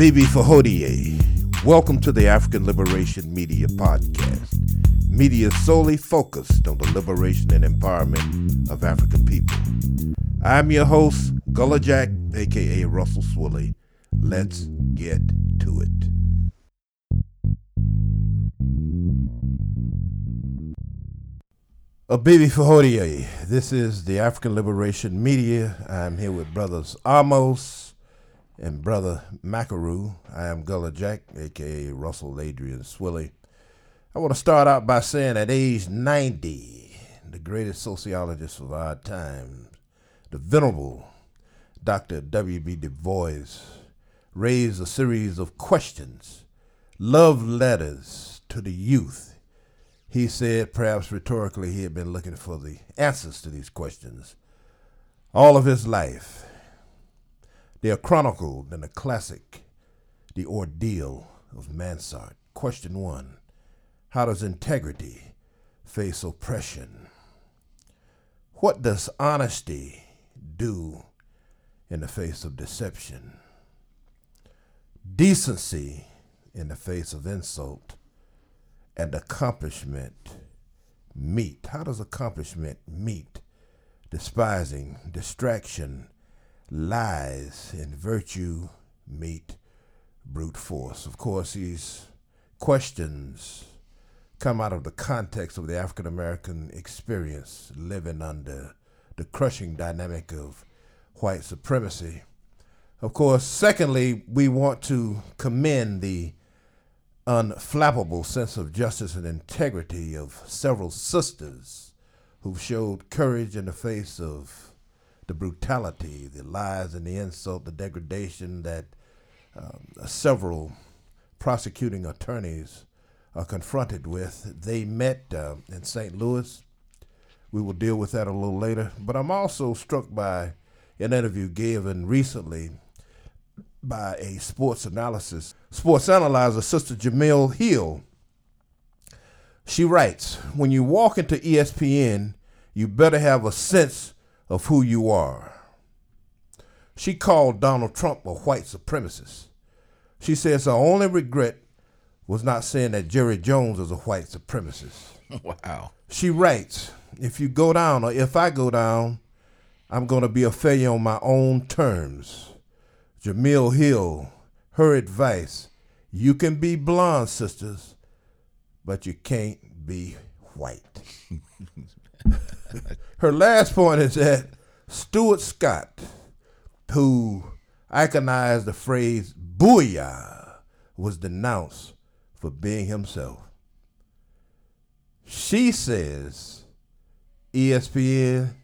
Bibi Fahodiye, welcome to the African Liberation Media Podcast, media solely focused on the liberation and empowerment of African people. I'm your host, Gullah Jack, aka Russell Swooley. Let's get to it. Bibi Fahodiye, this is the African Liberation Media. I'm here with brothers Amos and brother McAroo. I am Gullah Jack, aka Russell Adrian Swilly. I want to start out by saying at age 90, the greatest sociologist of our time, the venerable Dr. W.B. Du Bois, raised a series of questions, love letters to the youth. He said, perhaps rhetorically, he had been looking for the answers to these questions all of his life. They are chronicled in the classic, The Ordeal of Mansart. Question one, how does integrity face oppression? What does honesty do in the face of deception? Decency in the face of insult? And accomplishment meet. How does accomplishment meet despising, distraction, lies, and virtue meet brute force? Of course, these questions come out of the context of the African American experience living under the crushing dynamic of white supremacy. Of course, secondly, we want to commend the unflappable sense of justice and integrity of several sisters who showed courage in the face of the brutality, the lies and the insult, the degradation that several prosecuting attorneys are confronted with. They met in St. Louis. We will deal with that a little later. But I'm also struck by an interview given recently by a sports analyzer, Sister Jemele Hill. She writes, when you walk into ESPN, you better have a sense of who you are. She called Donald Trump a white supremacist. She says, her only regret was not saying that Jerry Jones is a white supremacist. Wow. She writes, if I go down, I'm going to be a failure on my own terms. Jemele Hill, her advice, you can be blonde, sisters, but you can't be white. Her last point is that Stuart Scott, who iconized the phrase booyah, was denounced for being himself. She says ESPN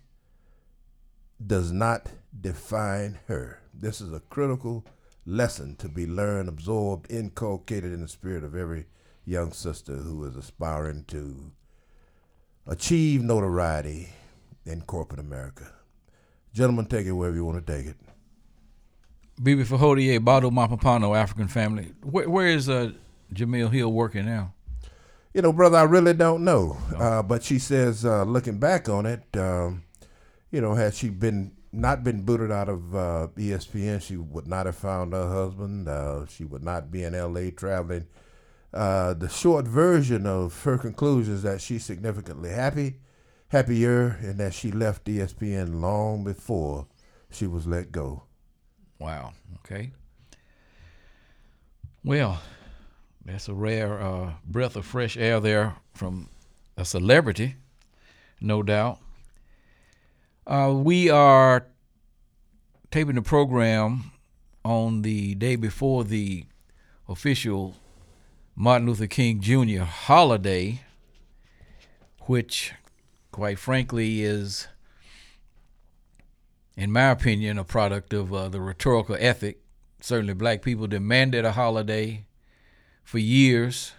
does not define her. This is a critical lesson to be learned, absorbed, inculcated in the spirit of every young sister who is aspiring to achieve notoriety in corporate America. Gentlemen, take it wherever you want to take it. Bibi Fahodiye, Bado Mapapano, African family. Where is Jemele Hill working now? You know, brother, I really don't know. No. But she says, looking back on it, had she not been booted out of ESPN, she would not have found her husband. She would not be in L.A. traveling. The short version of her conclusion is that she's significantly happier, and that she left ESPN long before she was let go. Wow. Okay. Well, that's a rare breath of fresh air there from a celebrity, no doubt. We are taping the program on the day before the official Martin Luther King Jr. holiday, which, quite frankly, is, in my opinion, a product of the rhetorical ethic. Certainly black people demanded a holiday for years.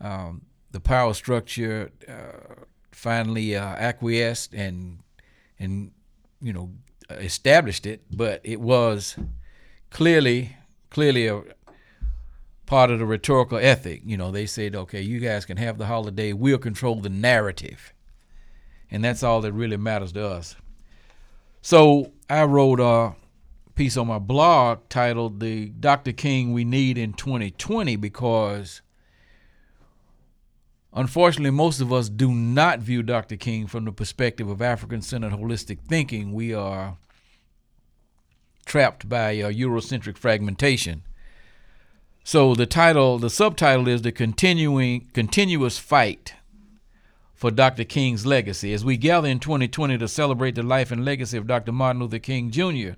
The power structure finally acquiesced and established it, but it was clearly a part of the rhetorical ethic. They said, okay, you guys can have the holiday, we'll control the narrative, and that's all that really matters to us. So I wrote piece on my blog titled "The Dr. King We Need in 2020," because unfortunately, most of us do not view Dr. King from the perspective of African-centered holistic thinking. We are trapped by Eurocentric fragmentation. So the subtitle is "The Continuous Fight for Dr. King's Legacy." As we gather in 2020 to celebrate the life and legacy of Dr. Martin Luther King Jr.,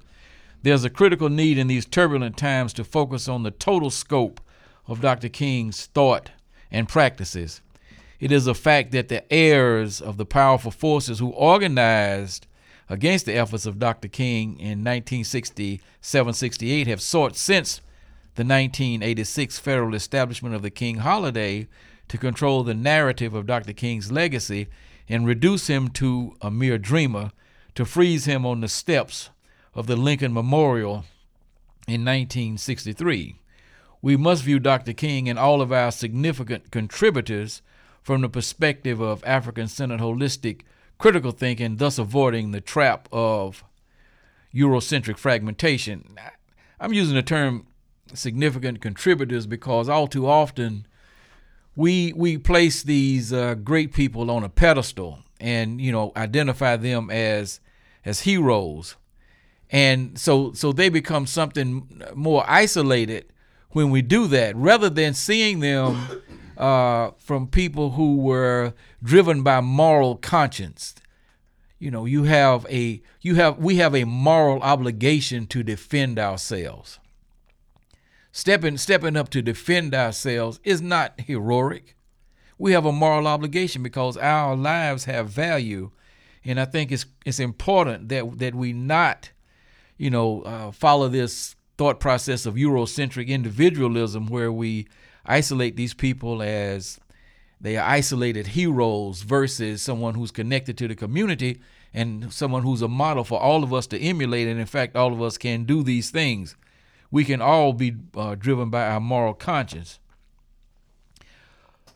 there's a critical need in these turbulent times to focus on the total scope of Dr. King's thought and practices. It is a fact that the heirs of the powerful forces who organized against the efforts of Dr. King in 1967-68 have sought since the 1986 federal establishment of the King holiday to control the narrative of Dr. King's legacy and reduce him to a mere dreamer, to freeze him on the steps of the Lincoln Memorial in 1963. We must view Dr. King and all of our significant contributors from the perspective of African-centered holistic critical thinking, thus avoiding the trap of Eurocentric fragmentation. I'm using the term significant contributors because all too often we place these great people on a pedestal and, identify them as heroes. And so they become something more isolated when we do that, rather than seeing them from people who were driven by moral conscience. We have a moral obligation to defend ourselves. Stepping up to defend ourselves is not heroic. We have a moral obligation because our lives have value, and I think it's important that we not, follow this thought process of Eurocentric individualism, where we isolate these people as they are isolated heroes versus someone who's connected to the community and someone who's a model for all of us to emulate. And in fact, all of us can do these things. We can all be driven by our moral conscience.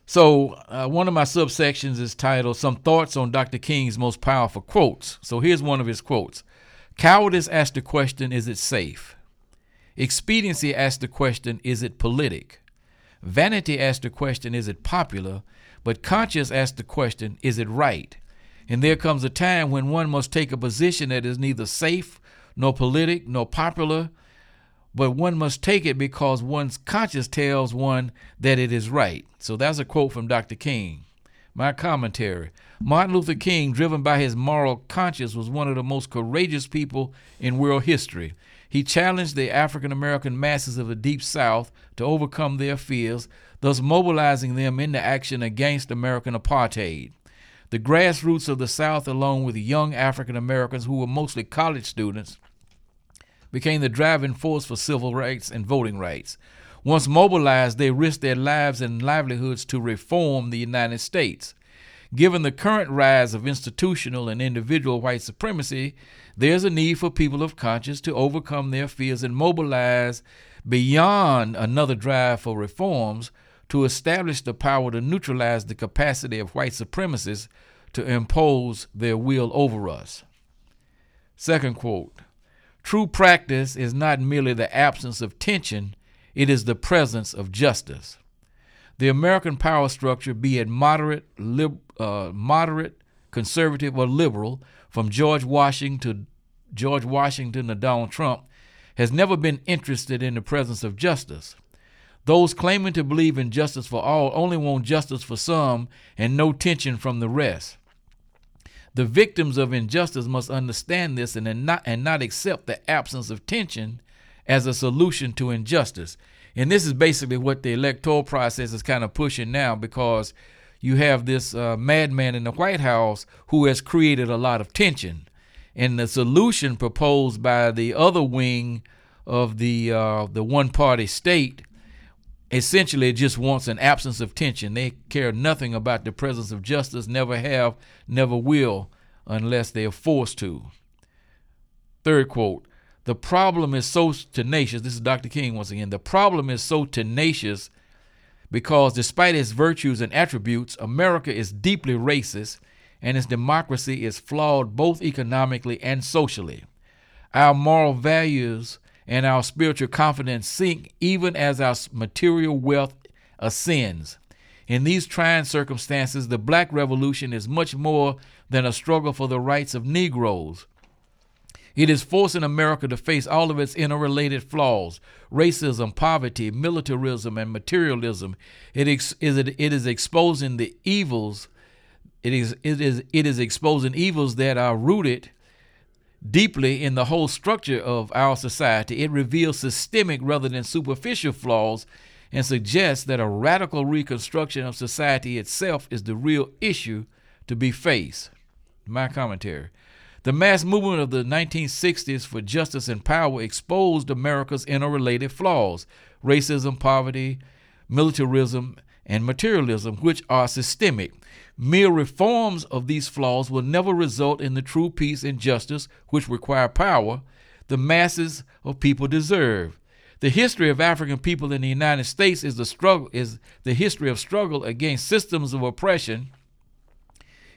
So one of my subsections is titled "Some Thoughts on Dr. King's Most Powerful Quotes." So here's one of his quotes. "Cowardice asked the question, is it safe? Expediency asks the question, is it politic? Vanity asks the question, is it popular? But conscience asks the question, is it right? And there comes a time when one must take a position that is neither safe, nor politic, nor popular, but one must take it because one's conscience tells one that it is right." So that's a quote from Dr. King. My commentary. Martin Luther King, driven by his moral conscience, was one of the most courageous people in world history. He challenged the African-American masses of the Deep South to overcome their fears, thus mobilizing them into action against American apartheid. The grassroots of the South, along with young African-Americans who were mostly college students, became the driving force for civil rights and voting rights. Once mobilized, they risked their lives and livelihoods to reform the United States. Given the current rise of institutional and individual white supremacy, there's a need for people of conscience to overcome their fears and mobilize beyond another drive for reforms to establish the power to neutralize the capacity of white supremacists to impose their will over us. Second quote, "True practice is not merely the absence of tension, it is the presence of justice." The American power structure, be it moderate, conservative, or liberal, from George Washington to Donald Trump, has never been interested in the presence of justice. Those claiming to believe in justice for all only want justice for some and no tension from the rest. The victims of injustice must understand this and not accept the absence of tension as a solution to injustice. And this is basically what the electoral process is kind of pushing now, because you have this madman in the White House who has created a lot of tension. And the solution proposed by the other wing of the one-party state essentially just wants an absence of tension. They care nothing about the presence of justice, never have, never will, unless they are forced to. Third quote, "The problem is so tenacious," this is Dr. King once again, "the problem is so tenacious because despite its virtues and attributes, America is deeply racist and its democracy is flawed both economically and socially. our moral values and our spiritual confidence sink even as our material wealth ascends. In these trying circumstances, the Black Revolution is much more than a struggle for the rights of Negroes. It is forcing America to face all of its interrelated flaws, racism, poverty, militarism, and materialism. It is exposing evils that are rooted deeply in the whole structure of our society. It reveals systemic rather than superficial flaws and suggests that a radical reconstruction of society itself is the real issue to be faced. My commentary. The mass movement of the 1960s for justice and power exposed America's interrelated flaws, racism, poverty, militarism, and materialism, which are systemic. Mere reforms of these flaws will never result in the true peace and justice which require power the masses of people deserve. The history of African people in the United States is the history of struggle against systems of oppression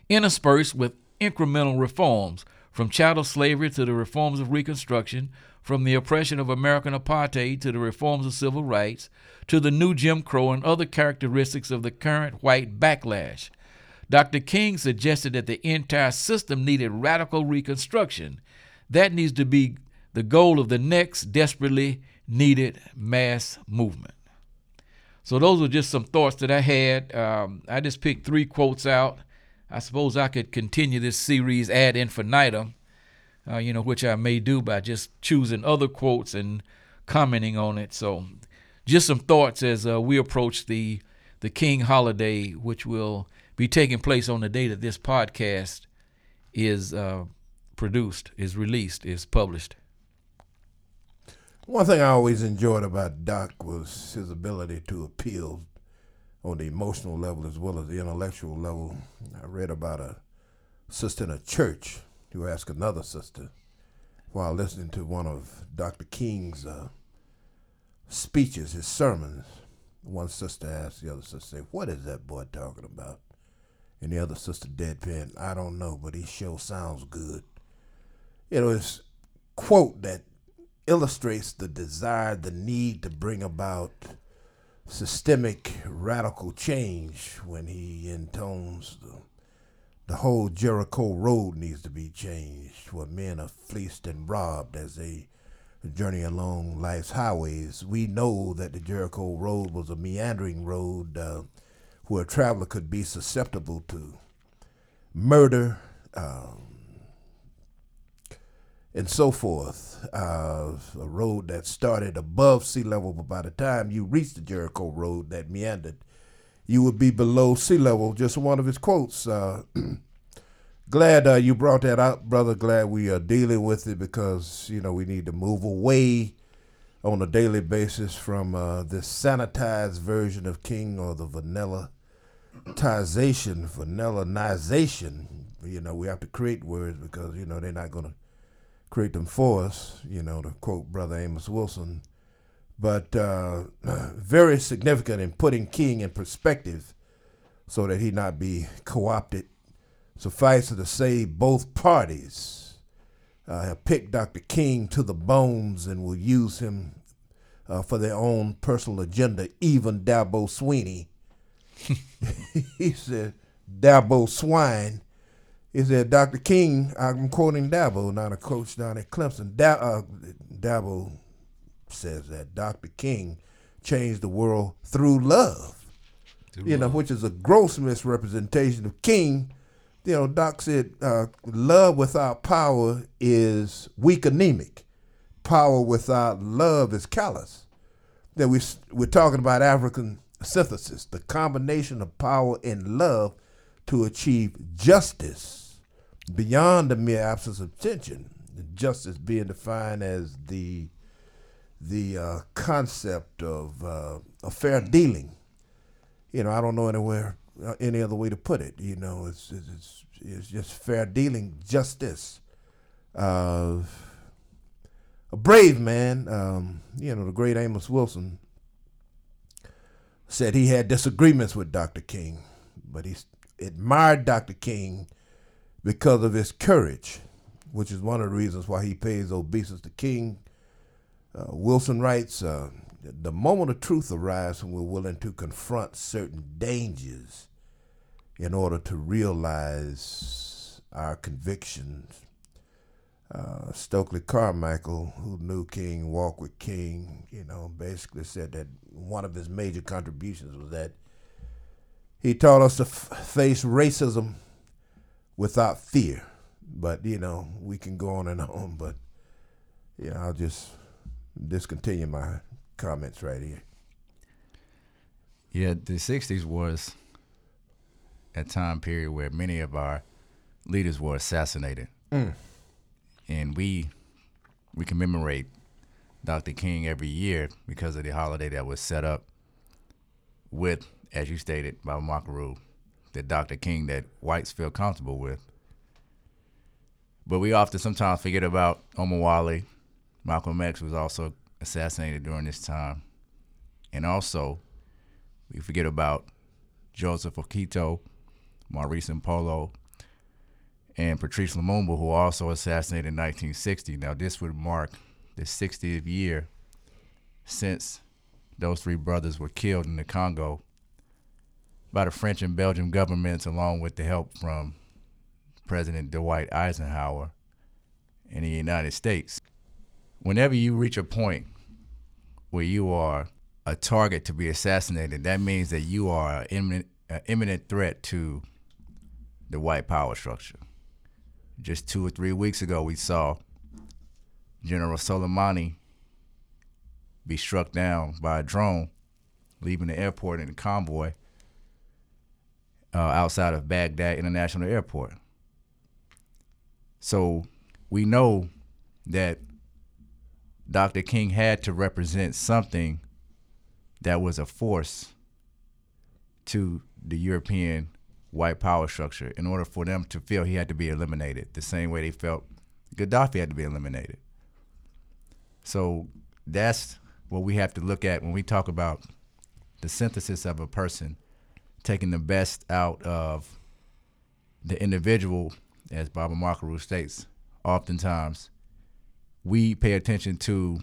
interspersed with incremental reforms, from chattel slavery to the reforms of Reconstruction, from the oppression of American apartheid to the reforms of civil rights, to the new Jim Crow and other characteristics of the current white backlash. Dr. King suggested that the entire system needed radical reconstruction. That needs to be the goal of the next desperately needed mass movement. So those were just some thoughts that I had. I just picked three quotes out. I suppose I could continue this series ad infinitum, which I may do by just choosing other quotes and commenting on it. So just some thoughts as we approach the King holiday, which will be taking place on the day that this podcast is produced, is released, is published. One thing I always enjoyed about Doc was his ability to appeal on the emotional level as well as the intellectual level. I read about a sister in a church who asked another sister while listening to one of Dr. King's speeches, his sermons. One sister asked the other sister, "What is that boy talking about?" And the other sister deadpan, "I don't know, but he sure sounds good." It's a quote that illustrates the desire, the need to bring about systemic radical change when he intones the whole Jericho Road needs to be changed, where men are fleeced and robbed as they journey along life's highways. We know that the Jericho Road was a meandering road where a traveler could be susceptible to murder and so forth. A road that started above sea level, but by the time you reached the Jericho Road that meandered, you would be below sea level. Just one of his quotes. Glad you brought that out, brother. Glad we are dealing with it because, we need to move away on a daily basis from this sanitized version of King, or the vanillanization. We have to create words because, they're not going to create them for us, to quote Brother Amos Wilson. But very significant in putting King in perspective so that he not be co-opted. Suffice it to say, both parties have picked Dr. King to the bones and will use him for their own personal agenda, even Dabo Swinney. He said, Dabo Swine. He said, Dr. King, I'm quoting Dabo, not a coach down at Clemson. Dabo says that Dr. King changed the world through love, which is a gross misrepresentation of King. Doc said, love without power is weak, anemic. Power without love is callous. Then we're talking about African synthesis, the combination of power and love to achieve justice beyond the mere absence of tension. Justice being defined as the concept of a fair dealing. I don't know any other way to put it. It's just fair dealing, justice. A brave man, the great Amos Wilson said he had disagreements with Dr. King, but he admired Dr. King because of his courage. which is one of the reasons why he pays obeisance to King. Wilson writes, the moment of truth arrives when we're willing to confront certain dangers in order to realize our convictions. Stokely Carmichael, who knew King, walked with King, basically said that one of his major contributions was that he taught us to face racism without fear. But, we can go on and on, but, I'll just discontinue my comments right here. Yeah, the 60s was a time period where many of our leaders were assassinated. Mm. And we commemorate Dr. King every year because of the holiday that was set up with, as you stated, by McAroo, the Dr. King that whites feel comfortable with. But we often sometimes forget about Omowale. Malcolm X was also assassinated during this time. And also, we forget about Joseph Okito, Maurice Impolo, and Patrice Lumumba, who also assassinated in 1960. Now, this would mark the 60th year since those three brothers were killed in the Congo by the French and Belgian governments, along with the help from President Dwight Eisenhower in the United States. Whenever you reach a point where you are a target to be assassinated, that means that you are an imminent threat to the white power structure. Just 2 or 3 weeks ago, we saw General Soleimani be struck down by a drone leaving the airport in a convoy outside of Baghdad International Airport. So we know that Dr. King had to represent something that was a force to the European white power structure in order for them to feel he had to be eliminated, the same way they felt Gaddafi had to be eliminated. So that's what we have to look at when we talk about the synthesis of a person, taking the best out of the individual, as Baba Makaru states. Oftentimes, we pay attention to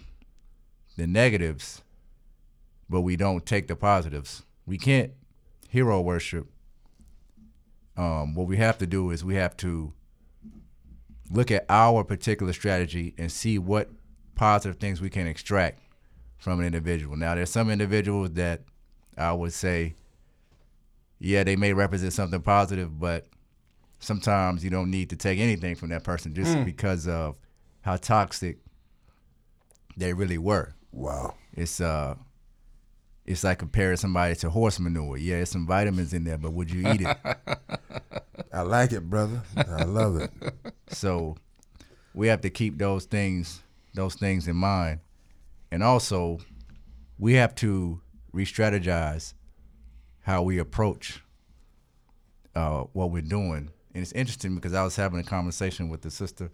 the negatives, but we don't take the positives. We can't hero worship. What we have to do is we have to look at our particular strategy and see what positive things we can extract from an individual. Now, there's some individuals that I would say, yeah, they may represent something positive, but sometimes you don't need to take anything from that person just because of how toxic they really were. Wow. It's like comparing somebody to horse manure. Yeah, there's some vitamins in there, but would you eat it? I like it, brother. I love it. So we have to keep those things in mind. And also, we have to re-strategize how we approach what we're doing. And it's interesting because I was having a conversation with a sister,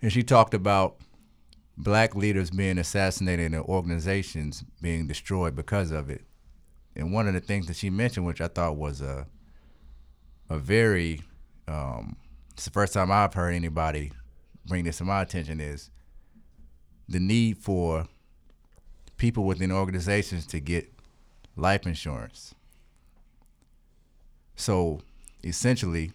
and she talked about black leaders being assassinated and their organizations being destroyed because of it. And one of the things that she mentioned, which I thought was a very, it's the first time I've heard anybody bring this to my attention, is the need for people within organizations to get life insurance. So essentially,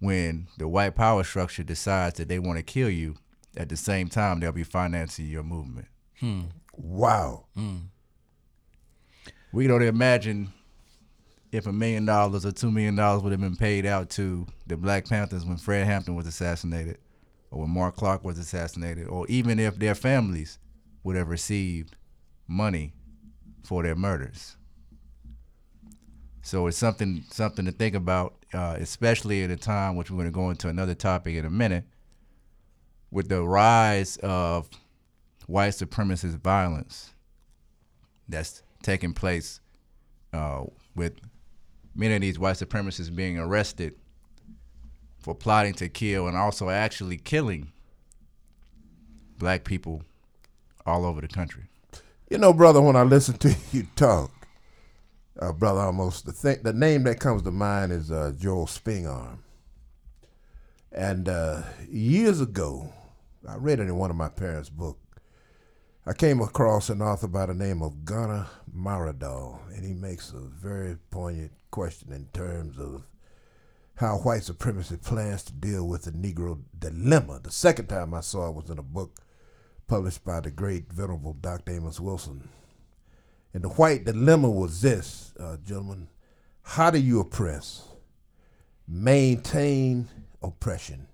when the white power structure decides that they want to kill you, at the same time, they'll be financing your movement. Hmm. Wow. Hmm. We can only imagine if $1 million or $2 million would have been paid out to the Black Panthers when Fred Hampton was assassinated, or when Mark Clark was assassinated, or even if their families would have received money for their murders. So it's something to think about, especially at a time, which we're going to go into another topic in a minute, with the rise of white supremacist violence that's taking place, with many of these white supremacists being arrested for plotting to kill and also actually killing black people all over the country. Brother, when I listen to you talk, brother, almost the name that comes to mind is Joel Spingarn. And years ago, I read it in one of my parents' books. I came across an author by the name of Gunnar Myrdal, and he makes a very poignant question in terms of how white supremacy plans to deal with the Negro dilemma. The second time I saw it was in a book published by the great venerable Dr. Amos Wilson. And the white dilemma was this, gentlemen: how do you oppress, maintain oppression,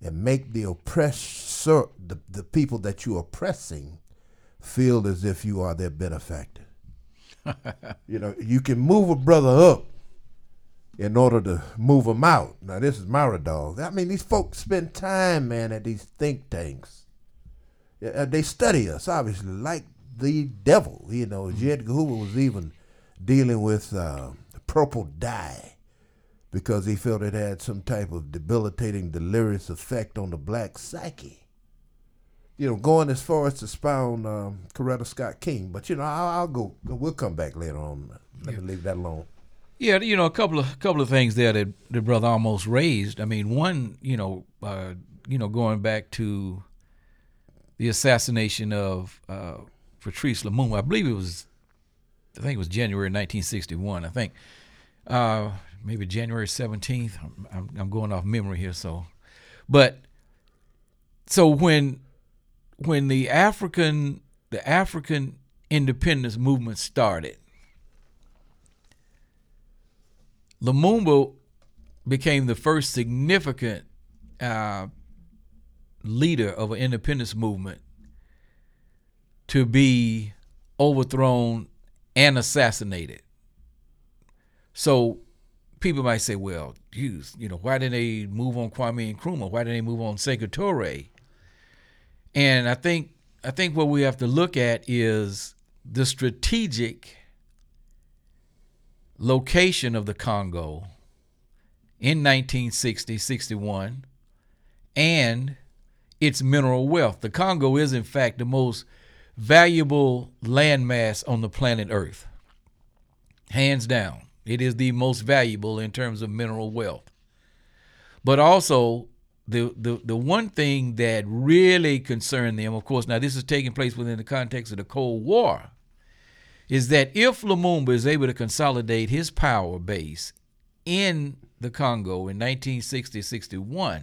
and make the oppressor, the people that you're oppressing, feel as if you are their benefactor? You know, you can move a brother up in order to move them out. Now, this is Myrdal. I mean, these folks spend time, man, at these think tanks. They study us, obviously, like the devil. You know, J. Edgar Hoover was even dealing with purple dye because he felt it had some type of debilitating, delirious effect on the black psyche. You know, going as far as to expound Coretta Scott King. But, you know, I'll go. We'll come back later on. Let me leave that alone. Yeah, you know, a couple of things there that the brother almost raised. I mean, one, going back to the assassination of Patrice Lumumba. I think it was January 1961. I think maybe January 17th. I'm going off memory here, so when the African independence movement started, Lumumba became the first significant leader of an independence movement to be overthrown and assassinated. So people might say, well, geez, you know, why didn't they move on Kwame Nkrumah? Why didn't they move on Sekou Touré? And I think what we have to look at is the strategic location of the Congo in 1960-61 and its mineral wealth. The Congo is, in fact, the most valuable landmass on the planet Earth. Hands down, it is the most valuable in terms of mineral wealth. But also, the one thing that really concerned them, of course, now this is taking place within the context of the Cold War, is that if Lumumba is able to consolidate his power base in the Congo in 1960-61,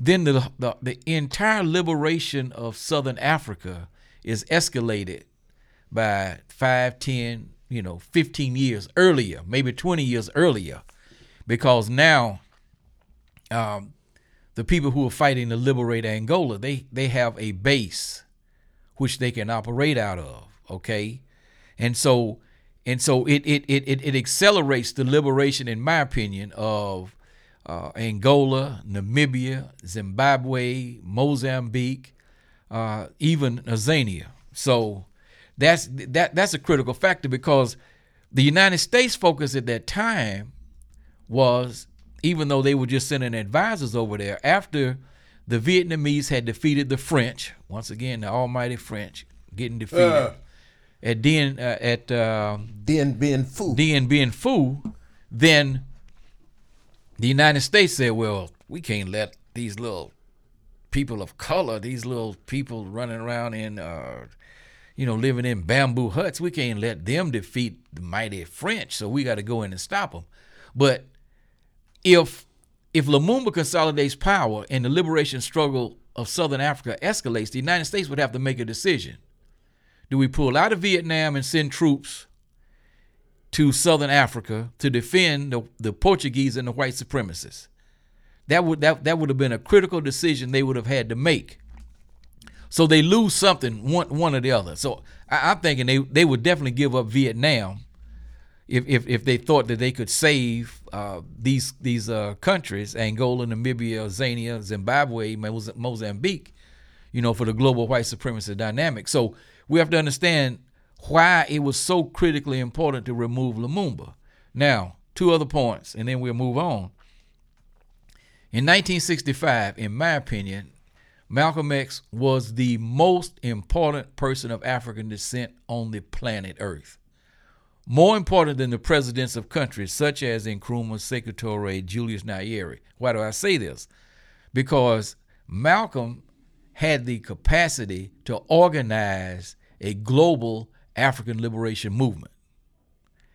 then the entire liberation of Southern Africa is escalated by 5, 10, 15 years earlier, maybe 20 years earlier, because now the people who are fighting to liberate Angola, they have a base which they can operate out of. Okay, and so it accelerates the liberation, in my opinion, of Angola, Namibia, Zimbabwe, Mozambique, even Tanzania. So that's a critical factor, because the United States' focus at that time was, even though they were just sending advisors over there, after the Vietnamese had defeated the French, once again the almighty French getting defeated. At Dien Bien Phu. Then the United States said, well, we can't let these little people of color, these little people running around in, living in bamboo huts, we can't let them defeat the mighty French, so we got to go in and stop them. But if Lumumba consolidates power and the liberation struggle of Southern Africa escalates, the United States would have to make a decision. Do we pull out of Vietnam and send troops to Southern Africa to defend the Portuguese and the white supremacists? That would have been a critical decision they would have had to make. So they lose something, one or the other. So I'm thinking they would definitely give up Vietnam if they thought that they could save these countries, Angola, Namibia, Tanzania, Zimbabwe, Mozambique, for the global white supremacist dynamic. So we have to understand why it was so critically important to remove Lumumba. Now, two other points, and then we'll move on. In 1965, in my opinion, Malcolm X was the most important person of African descent on the planet Earth. more important than the presidents of countries such as Nkrumah, Secretary Julius Nyerere. Why do I say this? Because Malcolm had the capacity to organize a global African liberation movement.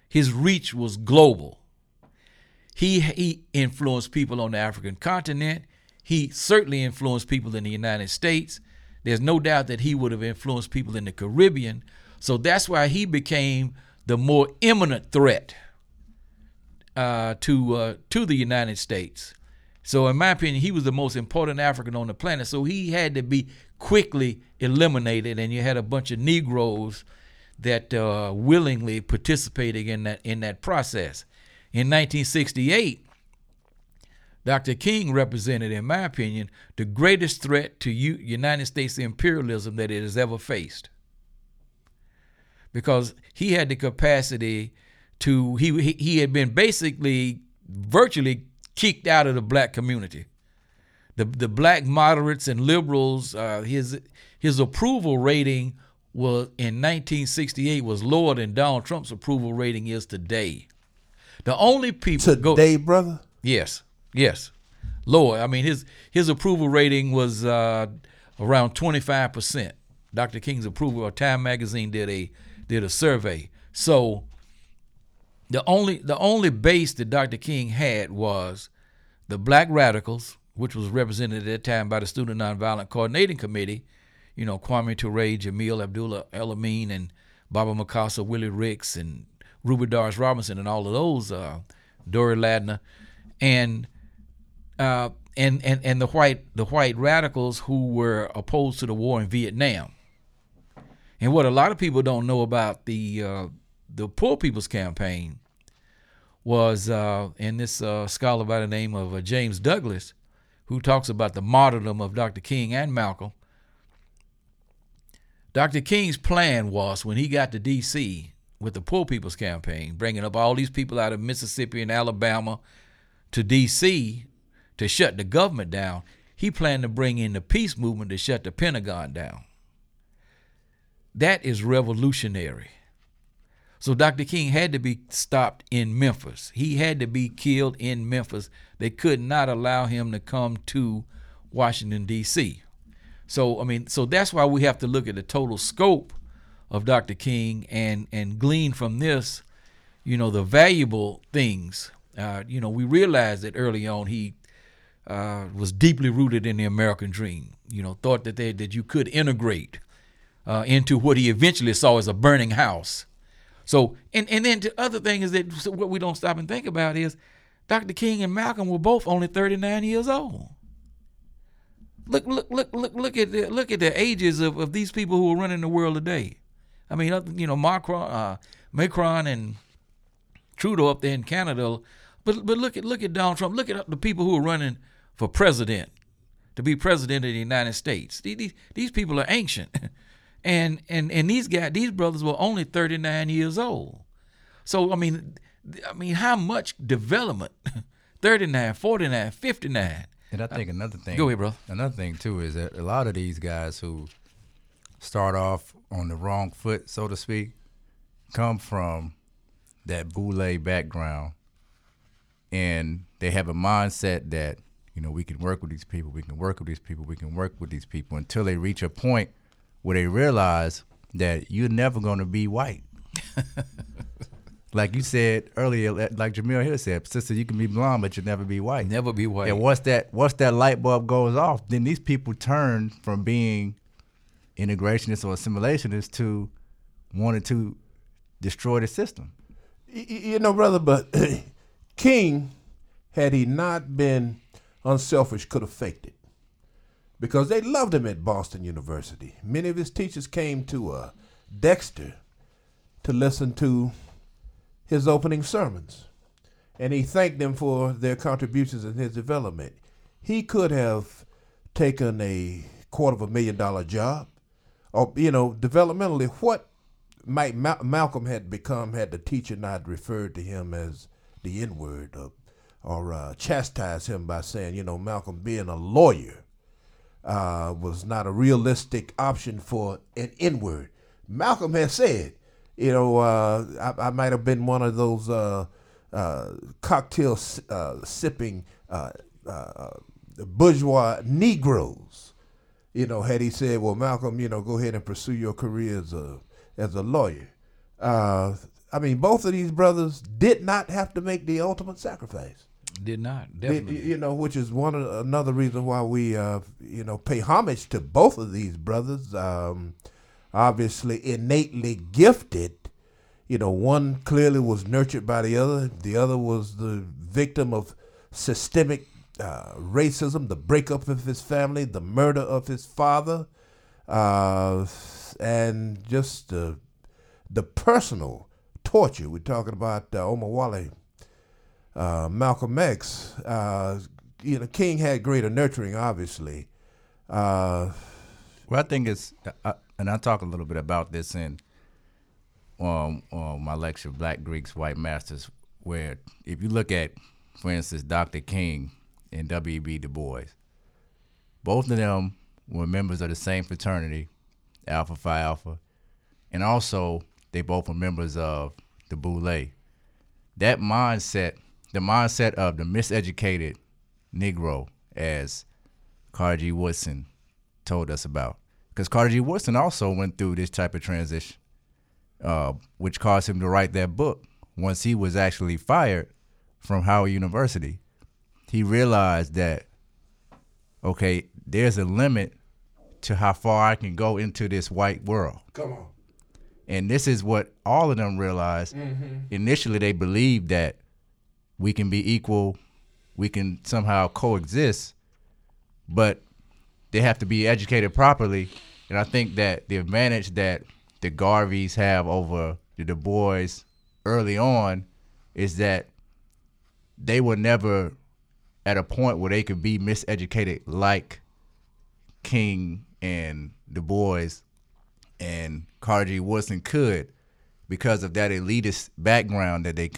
His reach was global. He influenced people on the African continent. He certainly influenced people in the United States. There's no doubt that he would have influenced people in the Caribbean. So that's why he became the more imminent threat to the United States. So in my opinion, he was the most important African on the planet. So he had to be quickly eliminated. And you had a bunch of Negroes that willingly participated in that process. In 1968, Dr. King represented, in my opinion, the greatest threat to United States imperialism that it has ever faced, because he had the capacity to, he had been basically virtually kicked out of the black community. The black moderates and liberals, his approval rating was in 1968 was lower than Donald Trump's approval rating is today. The only people today, brother. Yes, lower. I mean, his approval rating was around 25%. Dr. King's approval. Time magazine did a survey. So the only base that Dr. King had was the black radicals, which was represented at that time by the Student Nonviolent Coordinating Committee. You know, Kwame Ture, Jamil Abdullah El Amin, and Baba Mukasa, Willie Ricks, and Ruby Doris Robinson, and all of those, Dory Ladner, and the white radicals who were opposed to the war in Vietnam. And what a lot of people don't know about the Poor People's Campaign was, and this scholar by the name of James Douglas, who talks about the martyrdom of Dr. King and Malcolm. Dr. King's plan was, when he got to D.C., with the Poor People's Campaign, bringing up all these people out of Mississippi and Alabama to D.C. to shut the government down, he planned to bring in the peace movement to shut the Pentagon down. That is revolutionary. So Dr. King had to be stopped in Memphis. He had to be killed in Memphis. They could not allow him to come to Washington, D.C. So that's why we have to look at the total scope of Dr. King and glean from this, you know, the valuable things. You know, we realized that early on he was deeply rooted in the American dream, you know, thought that that you could integrate into what he eventually saw as a burning house. So, and then the other thing is that what we don't stop and think about is Dr. King and Malcolm were both only 39 years old. Look at the ages of these people who are running the world today. I mean, you know, Macron and Trudeau up there in Canada, but look at Donald Trump. Look at the people who are running for president, to be president of the United States. These people are ancient, and these brothers were only 39 years old. So I mean, how much development? 39, 49, 59. And I think another thing. Go ahead, bro. Another thing too is that a lot of these guys who start off on the wrong foot, so to speak, come from that Boule background, and they have a mindset that, you know, we can work with these people until they reach a point where they realize that you're never going to be white. Like you said earlier, like Jemele Hill said, sister, you can be blonde, but you'll never be white. Never be white. And once that light bulb goes off, then these people turn from being integrationists or assimilationists to wanting to destroy the system. You know, brother, but King, had he not been unselfish, could have faked it, because they loved him at Boston University. Many of his teachers came to Dexter to listen to his opening sermons, and he thanked them for their contributions in his development. He could have taken a $250,000 job, or, you know, developmentally, what might Malcolm had become had the teacher not referred to him as the N-word or chastised him by saying, you know, Malcolm, being a lawyer was not a realistic option for an N-word. Malcolm had said, You know, I might have been one of those cocktail sipping bourgeois Negroes. You know, had he said, "Well, Malcolm, you know, go ahead and pursue your career as a lawyer." I mean, both of these brothers did not have to make the ultimate sacrifice. Did not, definitely. You know, which is another reason why we, you know, pay homage to both of these brothers. Obviously, innately gifted. You know, one clearly was nurtured by the other. The other was the victim of systemic racism, the breakup of his family, the murder of his father, and just the personal torture. We're talking about Omowale, Malcolm X. You know, King had greater nurturing, obviously. Well, I think it's, and I talk a little bit about this in my lecture, Black Greeks, White Masters, where if you look at, for instance, Dr. King and W.B. Du Bois, both of them were members of the same fraternity, Alpha Phi Alpha, and also they both were members of the Boule. That mindset, the mindset of the miseducated Negro, as Carter G. Woodson told us about, because Carter G. Woodson also went through this type of transition, which caused him to write that book. Once he was actually fired from Howard University, he realized that, okay, there's a limit to how far I can go into this white world. Come on. And this is what all of them realized. Mm-hmm. Initially, they believed that we can be equal, we can somehow coexist, but they have to be educated properly. And I think that the advantage that the Garveys have over the Du Bois early on is that they were never at a point where they could be miseducated like King and Du Bois and Carter G. Woodson could, because of that elitist background that they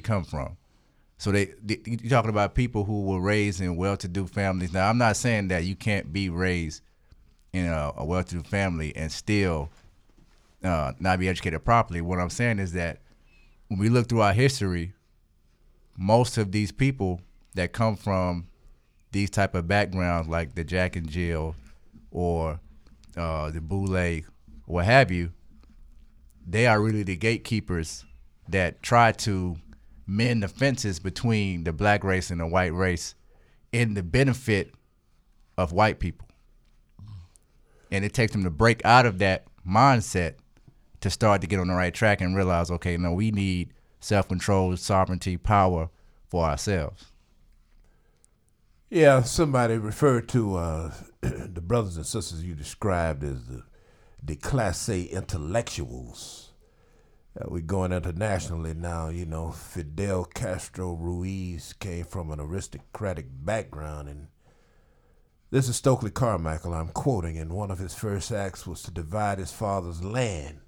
come from. So you're talking about people who were raised in well-to-do families. Now, I'm not saying that you can't be raised in a well-to-do family and still not be educated properly. What I'm saying is that when we look through our history, most of these people that come from these type of backgrounds, like the Jack and Jill or the Boule, what have you, they are really the gatekeepers that try to mend the fences between the black race and the white race in the benefit of white people. And it takes them to break out of that mindset to start to get on the right track and realize, okay, no, we need self-control, sovereignty, power for ourselves. Yeah, somebody referred to the brothers and sisters you described as the class A intellectuals. We're going internationally now, you know. Fidel Castro Ruiz came from an aristocratic background, and this is Stokely Carmichael I'm quoting, and one of his first acts was to divide his father's land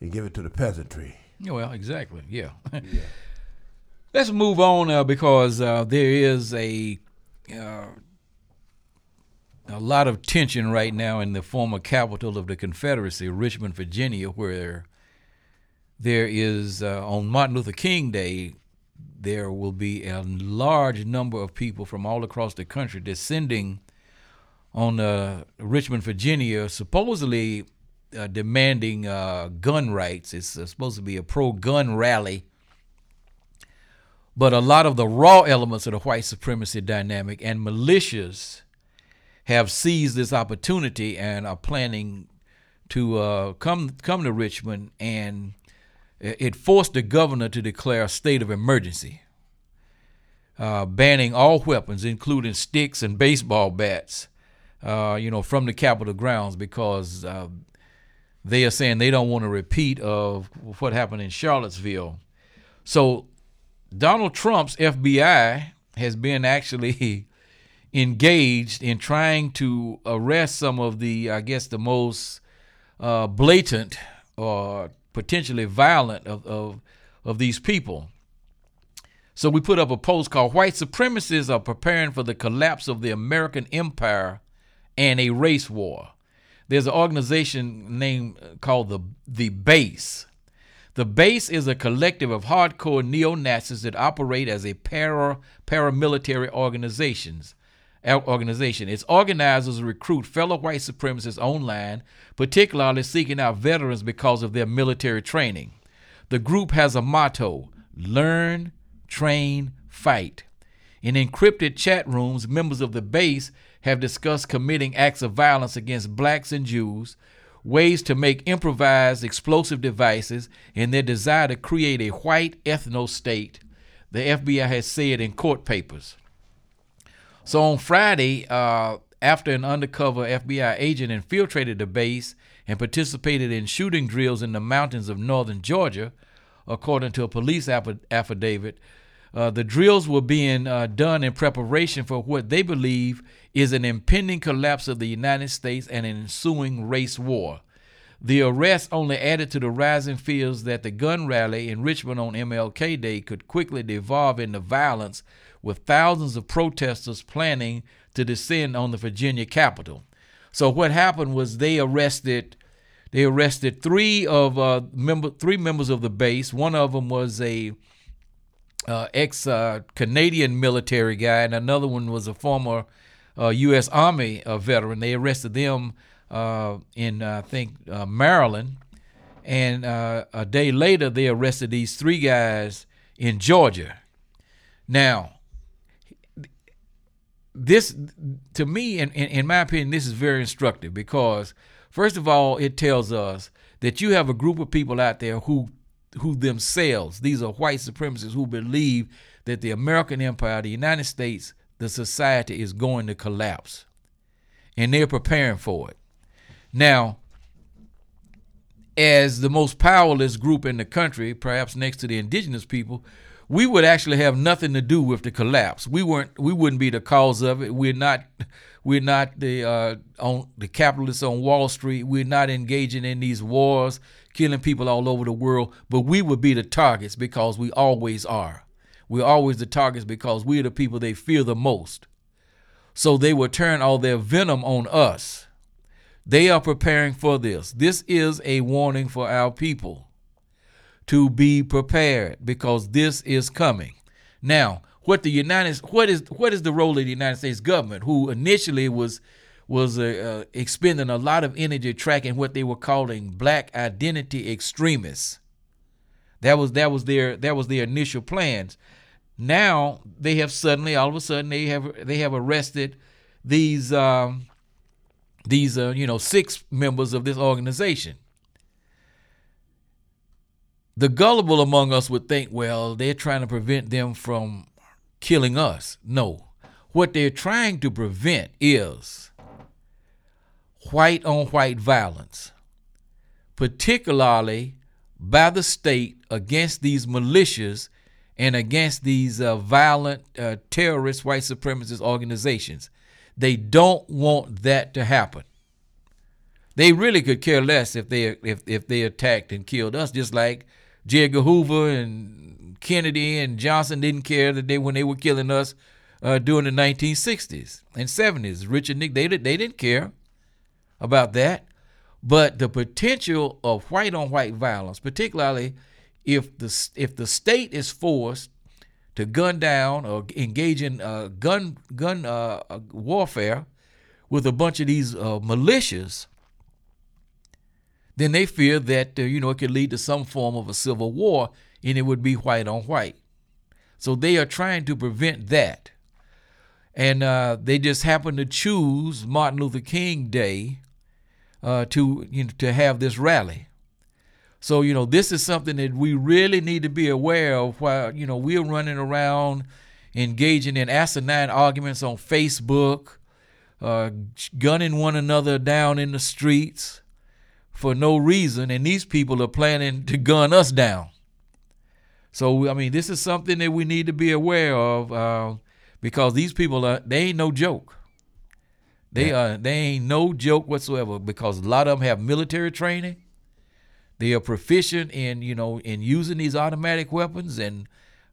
and give it to the peasantry. Well, exactly, yeah. Yeah. Let's move on because there is a lot of tension right now in the former capital of the Confederacy, Richmond, Virginia, where there is, on Martin Luther King Day, there will be a large number of people from all across the country descending on Richmond, Virginia, supposedly demanding gun rights. It's supposed to be a pro-gun rally. But a lot of the raw elements of the white supremacy dynamic and militias have seized this opportunity and are planning to come to Richmond, and it forced the governor to declare a state of emergency, banning all weapons, including sticks and baseball bats, from the Capitol grounds, because they are saying they don't want a repeat of what happened in Charlottesville. So Donald Trump's FBI has been actually engaged in trying to arrest some of the, I guess, the most blatant or potentially violent of these people. So we put up a post called "White Supremacists Are Preparing for the Collapse of the American Empire and a Race War." There's an organization named called the Base. The Base is a collective of hardcore neo-Nazis that operate as a paramilitary organization. Its organizers recruit fellow white supremacists online, particularly seeking out veterans because of their military training. The group has a motto: learn, train, fight. In encrypted chat rooms, members of the Base have discussed committing acts of violence against blacks and Jews, ways to make improvised explosive devices, and their desire to create a white ethno-state, the FBI has said in court papers. So on Friday, after an undercover FBI agent infiltrated the Base and participated in shooting drills in the mountains of northern Georgia, according to a police affidavit, the drills were being done in preparation for what they believe is an impending collapse of the United States and an ensuing race war. The arrests only added to the rising fears that the gun rally in Richmond on MLK Day could quickly devolve into violence, with thousands of protesters planning to descend on the Virginia Capitol. So what happened was they arrested three members of the Base. One of them was a ex-Canadian military guy, and another one was a former U.S. Army veteran. They arrested them in Maryland, and a day later they arrested these three guys in Georgia. Now, this, to me, in my opinion, this is very instructive because, first of all, it tells us that you have a group of people out there who themselves, these are white supremacists who believe that the American empire, the United States, the society is going to collapse. And they're preparing for it. Now, as the most powerless group in the country, perhaps next to the indigenous people, we would actually have nothing to do with the collapse. We wouldn't be the cause of it. We're not the capitalists on Wall Street. We're not engaging in these wars, killing people all over the world, but we would be the targets because we always are. We're always the targets because we're the people they fear the most. So they will turn all their venom on us. They are preparing for this. This is a warning for our people to be prepared because this is coming. Now, what is the role of the United States government, who initially was expending a lot of energy tracking what they were calling black identity extremists? That was their initial plans. Now they have suddenly, all of a sudden, they have arrested these 6 members of this organization. The gullible among us would think, well, they're trying to prevent them from killing us. No, what they're trying to prevent is white-on-white violence, particularly by the state against these militias and against these violent terrorist white supremacist organizations. They don't want that to happen. They really could care less if they attacked and killed us, just like J. Edgar Hoover and Kennedy and Johnson didn't care that when they were killing us during the 1960s and 70s. Richard Nixon, they didn't care about that. But the potential of white-on-white violence, particularly if the state is forced to gun down or engage in gun warfare with a bunch of these militias, then they fear that it could lead to some form of a civil war, and it would be white-on-white. So they are trying to prevent that. And they just happen to choose Martin Luther King Day to have this rally. So, this is something that we really need to be aware of while, we're running around engaging in asinine arguments on Facebook, gunning one another down in the streets for no reason. And these people are planning to gun us down. So, this is something that we need to be aware of because these people, they ain't no joke. They ain't no joke whatsoever because a lot of them have military training. They are proficient in using these automatic weapons and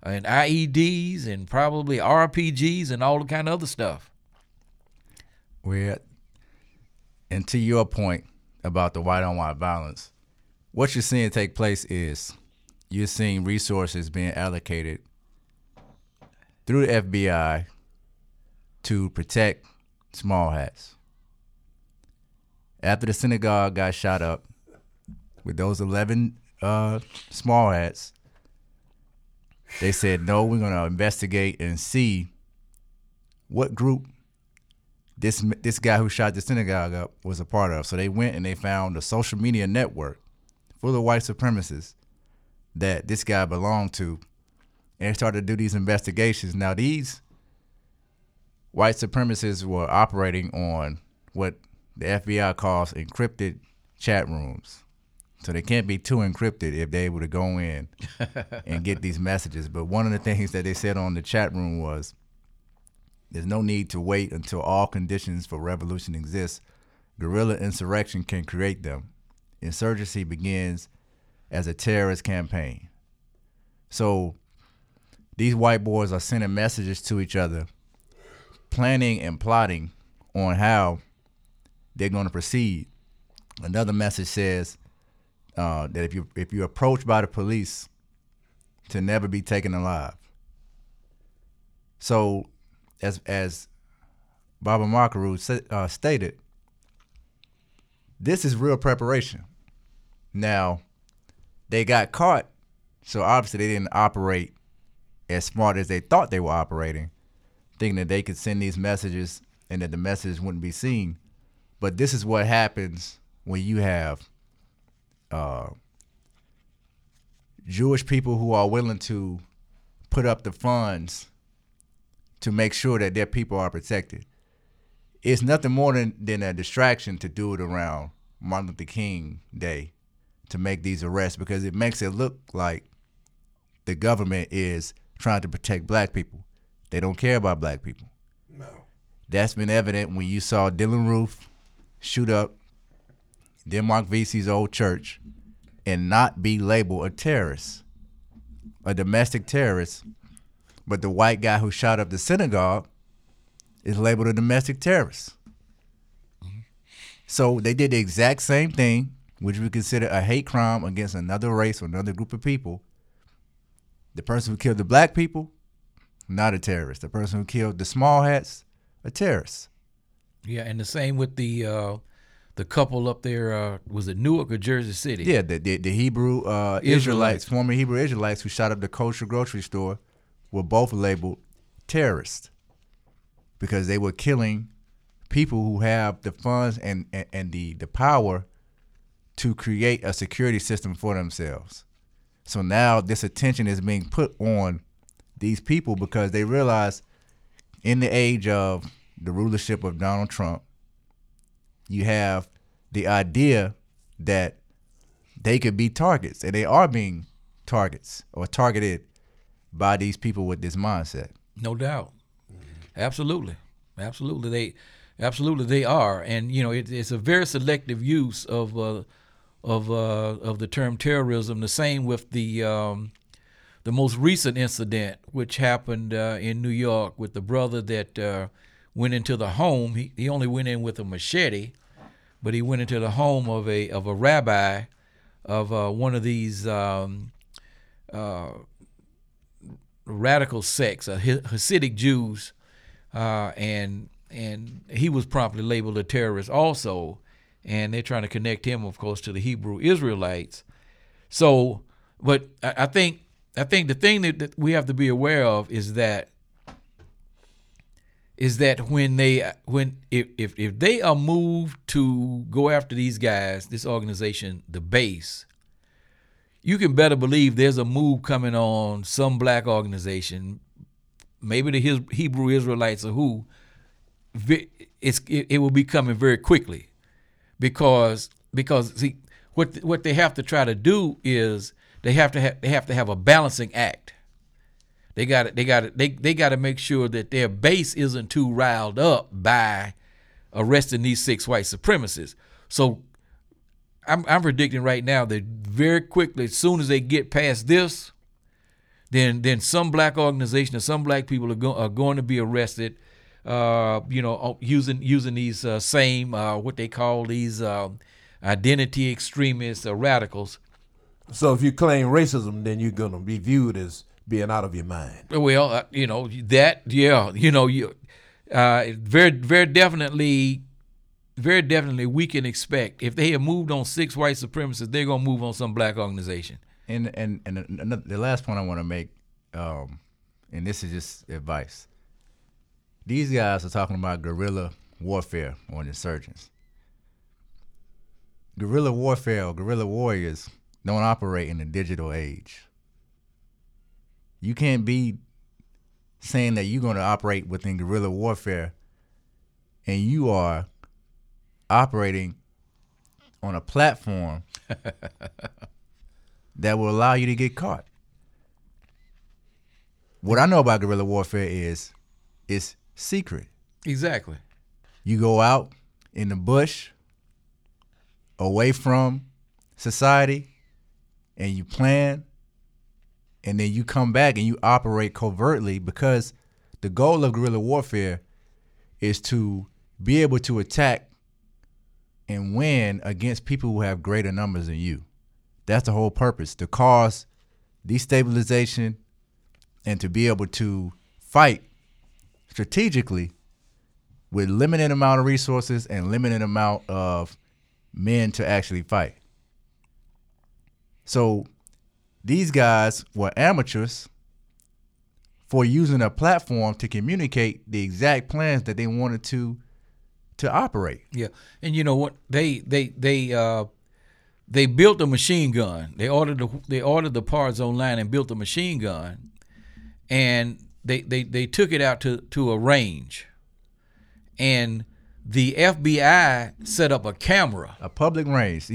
IEDs and probably RPGs and all the kind of other stuff. Well, And to your point about the white on white violence, what you're seeing take place is you're seeing resources being allocated through the FBI to protect small hats. After the synagogue got shot up with those 11 small hats, they said, no, we're going to investigate and see what group this guy who shot the synagogue up was a part of. So they went and they found a social media network full of white supremacists that this guy belonged to and started to do these investigations. Now, these white supremacists were operating on what the FBI calls encrypted chat rooms. So they can't be too encrypted if they're able to go in and get these messages. But one of the things that they said on the chat room was, there's no need to wait until all conditions for revolution exist. Guerrilla insurrection can create them. Insurgency begins as a terrorist campaign. So these white boys are sending messages to each other, planning and plotting on how they're going to proceed. Another message says that if you're approached by the police, to never be taken alive. So as Baba McAroo stated, this is real preparation. Now, they got caught, so obviously they didn't operate as smart as they thought they were operating, thinking that they could send these messages and that the messages wouldn't be seen. But this is what happens when you have Jewish people who are willing to put up the funds to make sure that their people are protected. It's nothing more than a distraction to do it around Martin Luther King Day to make these arrests, because it makes it look like the government is trying to protect black people. They don't care about black people. No. That's been evident when you saw Dylann Roof shoot up Denmark VC's old church and not be labeled a terrorist, a domestic terrorist, but the white guy who shot up the synagogue is labeled a domestic terrorist. Mm-hmm. So they did the exact same thing, which we consider a hate crime against another race or another group of people. The person who killed the black people, not a terrorist. The person who killed the small hats, a terrorist. Yeah, and the same with the couple up there, was it Newark or Jersey City? Yeah, the Hebrew Israelites, former Hebrew Israelites who shot up the kosher grocery store were both labeled terrorists because they were killing people who have the funds and the power to create a security system for themselves. So now this attention is being put on these people because they realize in the age of the rulership of Donald Trump, you have the idea that they could be targets, and they are being targets or targeted by these people with this mindset. No doubt. Absolutely. Absolutely they are. And, you know, it's a very selective use of the term terrorism. The same with the most recent incident, which happened in New York with the brother that went into the home. He only went in with a machete, but he went into the home of a rabbi of one of these radical sects, Hasidic Jews, and he was promptly labeled a terrorist also. And they're trying to connect him, of course, to the Hebrew Israelites. So, but I think the thing that we have to be aware of is that if they are moved to go after these guys, this organization, The Base, you can better believe there's a move coming on some black organization, maybe the Hebrew Israelites or who. It will be coming very quickly. Because see, what they have to try to do is they have to have a balancing act. They got to make sure that their base isn't too riled up by arresting these six white supremacists. So I'm predicting right now that very quickly, as soon as they get past this, then some black organization or some black people are going to be arrested. using these same what they call these identity extremist radicals. So if you claim racism, then you're going to be viewed as being out of your mind. Well, very definitely we can expect if they have moved on six white supremacists, they're going to move on some black organization. And the last point I want to make, and this is just advice. These guys are talking about guerrilla warfare on insurgents. Guerrilla warfare or guerrilla warriors don't operate in the digital age. You can't be saying that you're going to operate within guerrilla warfare and you are operating on a platform that will allow you to get caught. What I know about guerrilla warfare is it's secret. Exactly. You go out in the bush, away from society, and you plan, and then you come back and you operate covertly, because the goal of guerrilla warfare is to be able to attack and win against people who have greater numbers than you. That's the whole purpose, to cause destabilization and to be able to fight strategically with limited amount of resources and limited amount of men to actually fight. So these guys were amateurs for using a platform to communicate the exact plans that they wanted to operate. Yeah. And you know what? They built a machine gun. They ordered the parts online and built a machine gun, and they took it out to a range. And the FBI set up a camera. A public range.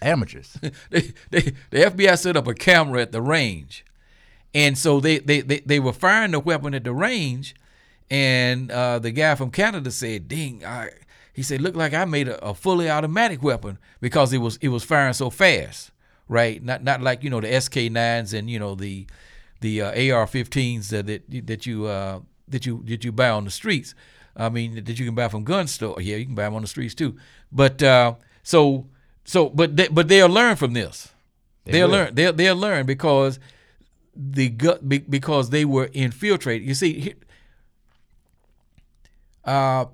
Amateurs. The FBI set up a camera at the range. And so they were firing the weapon at the range, and the guy from Canada said, he said, look like I made a fully automatic weapon, because it was firing so fast, right? Not like, the SK9s and, the AR-15s that you buy on the streets. I mean, that you can buy from gun store. Yeah, you can buy them on the streets too. But but they'll learn from this. They'll learn. They'll learn because they were infiltrated. You see, the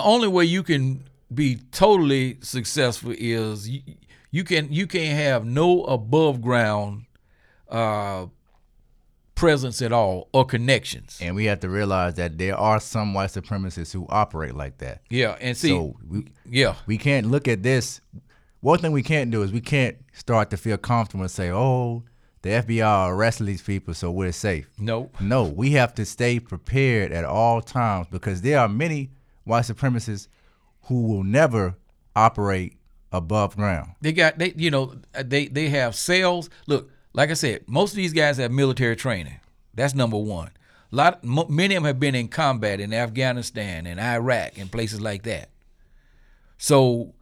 only way you can be totally successful is you can't have no above ground presence at all or connections. And we have to realize that there are some white supremacists who operate like that. Yeah, and see, so we can't look at this. One thing we can't do is we can't start to feel comfortable and say, oh, the FBI arrested these people, so we're safe. No, we have to stay prepared at all times, because there are many white supremacists who will never operate above ground. They have cells. Look, like I said, most of these guys have military training. That's number one. Many of them have been in combat in Afghanistan and Iraq and places like that. So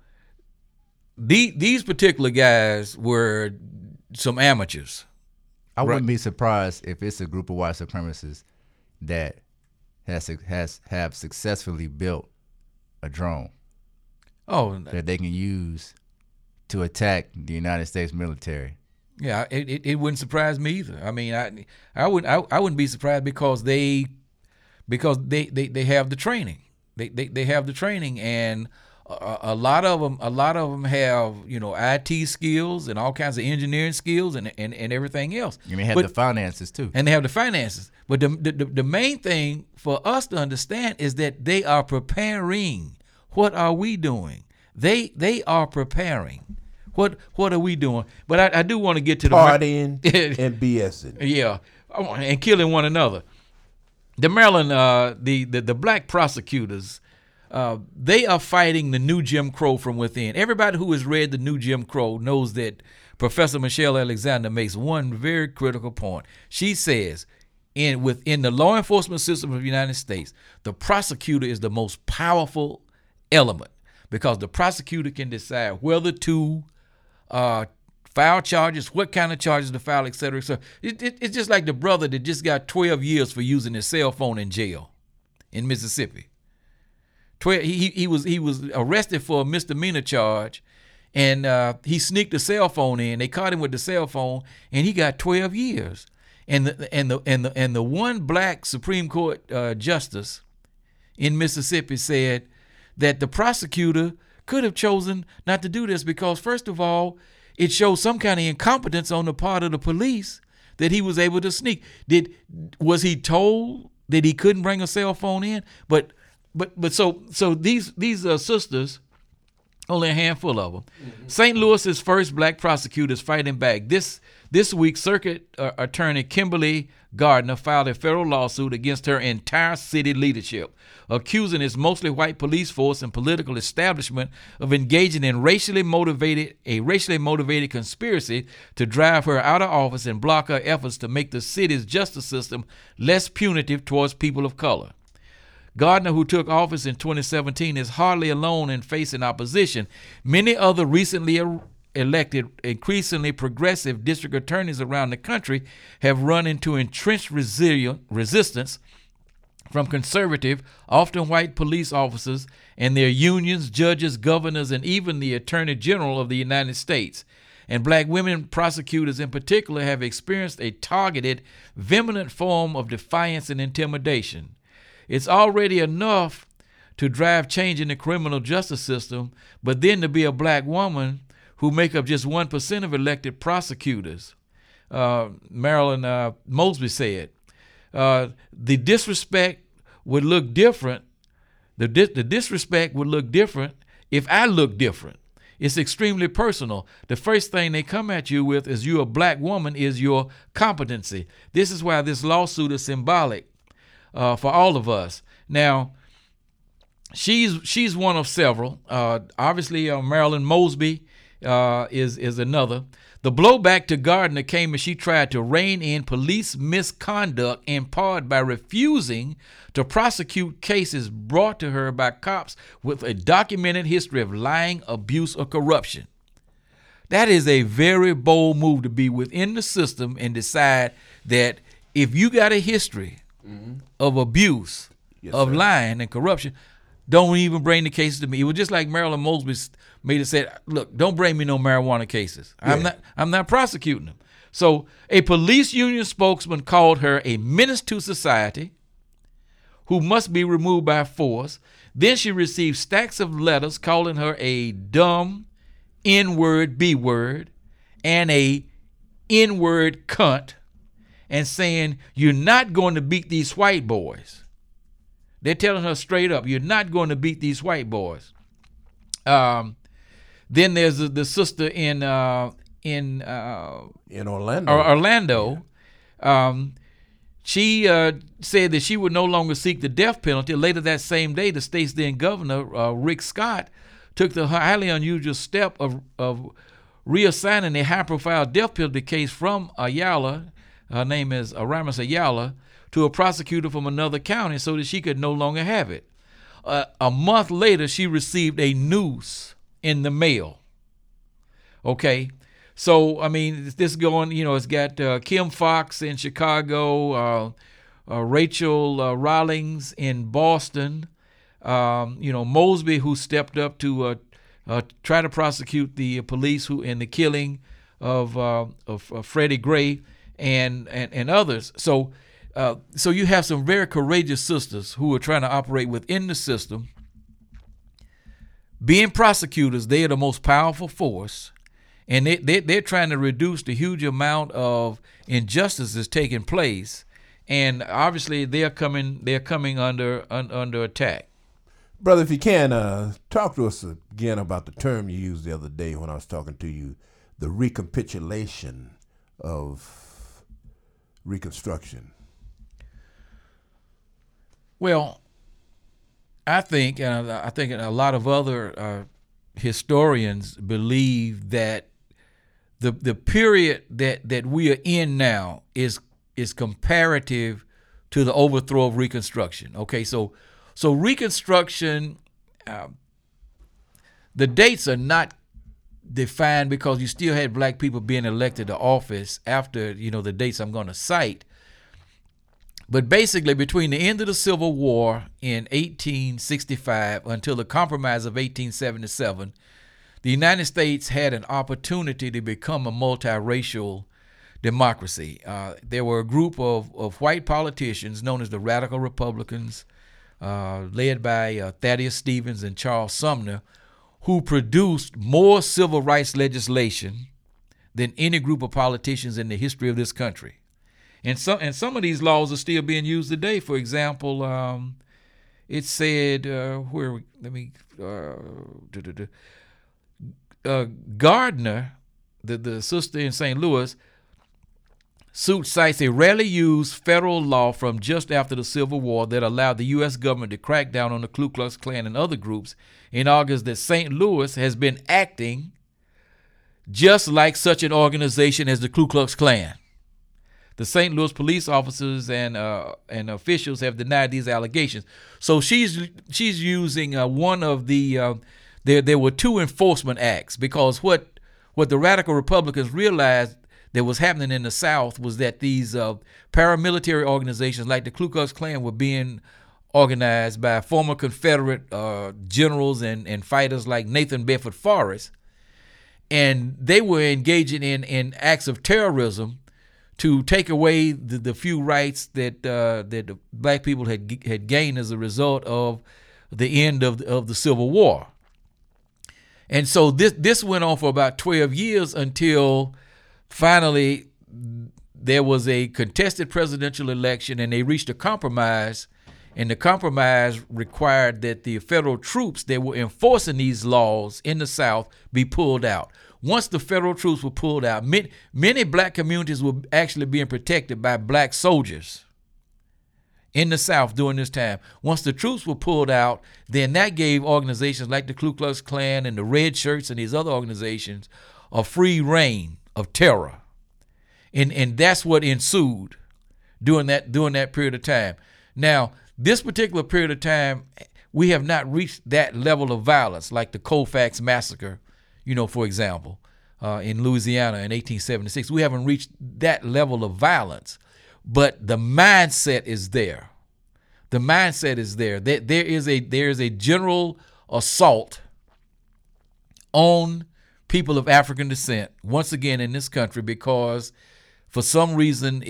these particular guys were some amateurs. I wouldn't be surprised if it's a group of white supremacists that have successfully built a drone that they can use to attack the United States military. Yeah, it wouldn't surprise me either. I mean, I wouldn't be surprised, because they have the training. They have the training, and a lot of them have IT skills and all kinds of engineering skills and everything else. And they have the finances too. And they have the finances. But the main thing for us to understand is that they are preparing. What are we doing? They are preparing. What are we doing? But I do want to get to the partying and BSing. Yeah, and killing one another. The Maryland, the black prosecutors, they are fighting the new Jim Crow from within. Everybody who has read the new Jim Crow knows that Professor Michelle Alexander makes one very critical point. She says, within the law enforcement system of the United States, the prosecutor is the most powerful element, because the prosecutor can decide whether to file charges, what kind of charges to file, et cetera, et cetera. It's just like the brother that just got 12 years for using his cell phone in jail. in Mississippi. He was arrested for a misdemeanor charge, and he sneaked a cell phone in. They caught him with the cell phone, and he got 12 years. And the one black Supreme Court justice in Mississippi said that the prosecutor could have chosen not to do this because, first of all, it shows some kind of incompetence on the part of the police that he was able to sneak. Was he told that he couldn't bring a cell phone in? But so these sisters, only a handful of them. Mm-hmm. St. Louis's first black prosecutors fighting back. This week, Circuit Attorney Kimberly Gardner filed a federal lawsuit against her entire city leadership, accusing its mostly white police force and political establishment of engaging in racially motivated conspiracy to drive her out of office and block her efforts to make the city's justice system less punitive towards people of color. Gardner, who took office in 2017, is hardly alone in facing opposition. Many other recently elected, increasingly progressive district attorneys around the country have run into entrenched resistance from conservative, often white police officers and their unions, judges, governors, and even the Attorney General of the United States. And black women prosecutors in particular have experienced a targeted, vehement form of defiance and intimidation. It's already enough to drive change in the criminal justice system, but then to be a black woman who make up just 1% of elected prosecutors, Marilyn Mosby said. The disrespect would look different if I looked different. It's extremely personal. The first thing they come at you with is you're a black woman is your competency. This is why this lawsuit is symbolic. For all of us. Now, she's one of several. Obviously, Marilyn Mosby is another. The blowback to Gardner came as she tried to rein in police misconduct in part by refusing to prosecute cases brought to her by cops with a documented history of lying, abuse, or corruption. That is a very bold move to be within the system and decide that if you got a history mm-hmm. of abuse, yes, of sir. Lying and corruption, don't even bring the cases to me. It was just like Marilyn Mosby made it said, look, don't bring me no marijuana cases. Yeah. I'm not prosecuting them. So a police union spokesman called her a menace to society who must be removed by force. Then she received stacks of letters calling her a dumb N-word, B-word, and a N-word cunt, and saying, you're not going to beat these white boys. They're telling her straight up, you're not going to beat these white boys. Then there's the sister in Orlando. Orlando. Yeah. She said that she would no longer seek the death penalty. Later that same day, the state's then governor, Rick Scott, took the highly unusual step of reassigning a high-profile death penalty case from Ayala, her name is Aramis Ayala, to a prosecutor from another county so that she could no longer have it. A month later, she received a noose in the mail. Okay. So, I mean, this going, you know, it's got Kim Fox in Chicago, Rachel Rawlings in Boston, you know, Mosby, who stepped up to try to prosecute the police who in the killing of Freddie Gray, and others. So you have some very courageous sisters who are trying to operate within the system. Being prosecutors, they are the most powerful force, and they're trying to reduce the huge amount of injustice that's taking place. And obviously, they're coming under attack. Brother, if you can, talk to us again about the term you used the other day when I was talking to you, the recapitulation of Reconstruction. Well, I think, and a lot of other historians believe that the period that we are in now is comparative to the overthrow of Reconstruction. Okay, so Reconstruction, the dates are not defined because you still had black people being elected to office after, you know, the dates I'm going to cite. But basically, between the end of the Civil War in 1865 until the Compromise of 1877, the United States had an opportunity to become a multiracial democracy. There were a group of white politicians known as the Radical Republicans, led by Thaddeus Stevens and Charles Sumner, who produced more civil rights legislation than any group of politicians in the history of this country. And some of these laws are still being used today. For example, it said, Gardner, the sister in St. Louis, suit cites a rarely used federal law from just after the Civil War that allowed the U.S. government to crack down on the Ku Klux Klan and other groups, and argues that St. Louis has been acting just like such an organization as the Ku Klux Klan. The St. Louis police officers and officials have denied these allegations. So she's using one of the there were two enforcement acts, because what the Radical Republicans realized that was happening in the South was that these paramilitary organizations like the Ku Klux Klan were being organized by former Confederate generals and fighters like Nathan Bedford Forrest, and they were engaging in acts of terrorism to take away the few rights that the black people had gained as a result of the end of the Civil War. And so this went on for about 12 years until finally there was a contested presidential election and they reached a compromise, and the compromise required that the federal troops that were enforcing these laws in the South be pulled out. Once the federal troops were pulled out, many black communities were actually being protected by black soldiers in the South during this time. Once the troops were pulled out, then that gave organizations like the Ku Klux Klan and the Red Shirts and these other organizations a free reign of terror. And that's what ensued during that period of time. Now, this particular period of time, we have not reached that level of violence like the Colfax Massacre, for example, in Louisiana in 1876. We haven't reached that level of violence, but the mindset is there. The mindset is there. There is a general assault on people of African descent, once again, in this country, because for some reason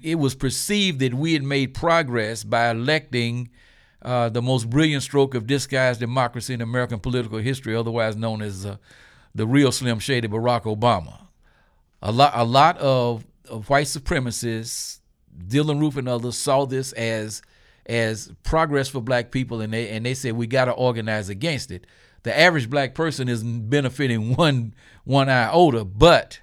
it was perceived that we had made progress by electing the most brilliant stroke of disguised democracy in American political history, otherwise known as the real Slim Shady Barack Obama. A lot of white supremacists, Dylann Roof and others, saw this as progress for black people, and they said we got to organize against it. The average black person is benefiting one iota, but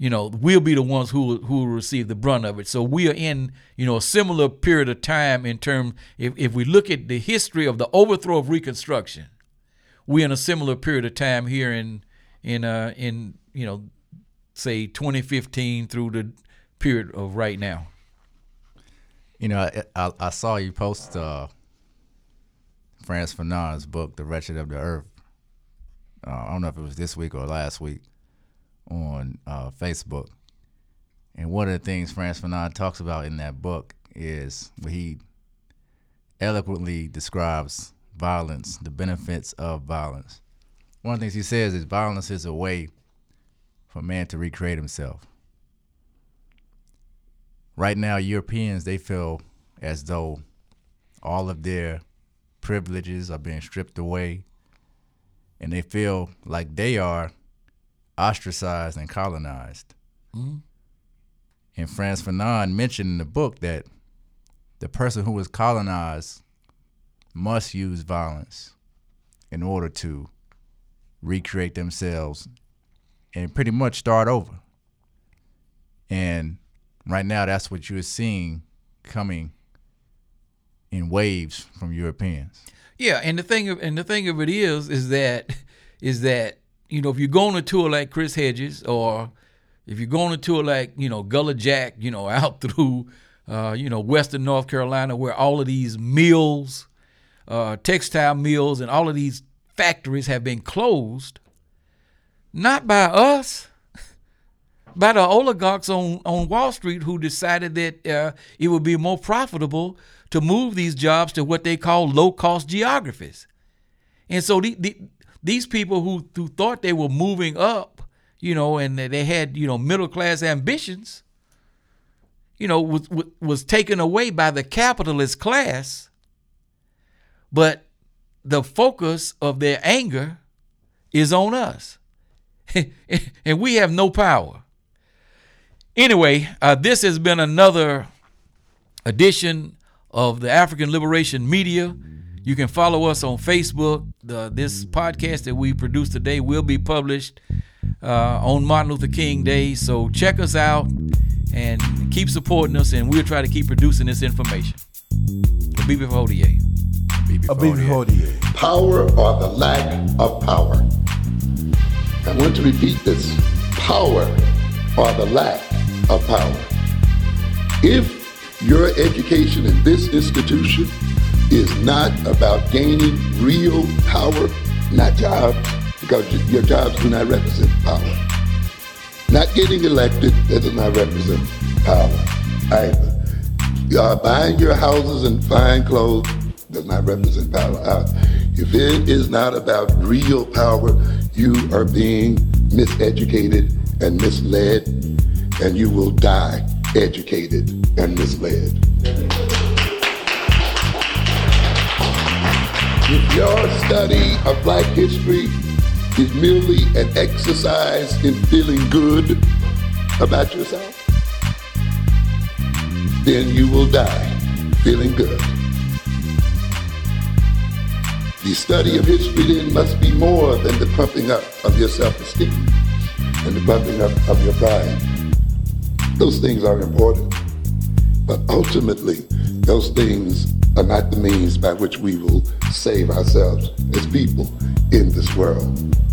we'll be the ones who will receive the brunt of it. So we are in, a similar period of time in terms, if we look at the history of the overthrow of Reconstruction, we're in a similar period of time here in say 2015 through the period of right now. I saw you post France Fanon's book, The Wretched of the Earth. I don't know if it was this week or last week, on Facebook. And one of the things Frantz Fanon talks about in that book is where he eloquently describes violence, the benefits of violence. One of the things he says is violence is a way for man to recreate himself. Right now, Europeans, they feel as though all of their privileges are being stripped away, and they feel like they are ostracized and colonized. Mm-hmm. And Frantz Fanon mentioned in the book that the person who was colonized must use violence in order to recreate themselves and pretty much start over. And right now, that's what you're seeing coming in waves from Europeans. Yeah, and the thing of it is that if you go on a tour like Chris Hedges, or if you go on a tour like, Gullah Jack, out through, western North Carolina, where all of these mills, textile mills, and all of these factories have been closed, not by us, by the oligarchs on Wall Street who decided that it would be more profitable to move these jobs to what they call low-cost geographies. And so these people who thought they were moving up, you know, and they had, you know, middle-class ambitions, you know, was taken away by the capitalist class. But the focus of their anger is on us. And we have no power. Anyway, this has been another edition of the African Liberation Media. You can follow us on Facebook. This podcast that we produce today will be published on Martin Luther King Day. So check us out and keep supporting us, and we'll try to keep producing this information. Abibi Hodie. Abibi Hodie. Power or the lack of power. I want to repeat this. Power or the lack of power. If your education in this institution is not about gaining real power, not jobs, because your jobs do not represent power. Not getting elected, that does not represent power either. Buying your houses and fine clothes does not represent power either. If it is not about real power, you are being miseducated and misled, and you will die educated and misled. If your study of black history is merely an exercise in feeling good about yourself, then you will die feeling good. The study of history then must be more than the pumping up of your self-esteem and the pumping up of your pride. Those things are important, but ultimately those things are not the means by which we will save ourselves as people in this world.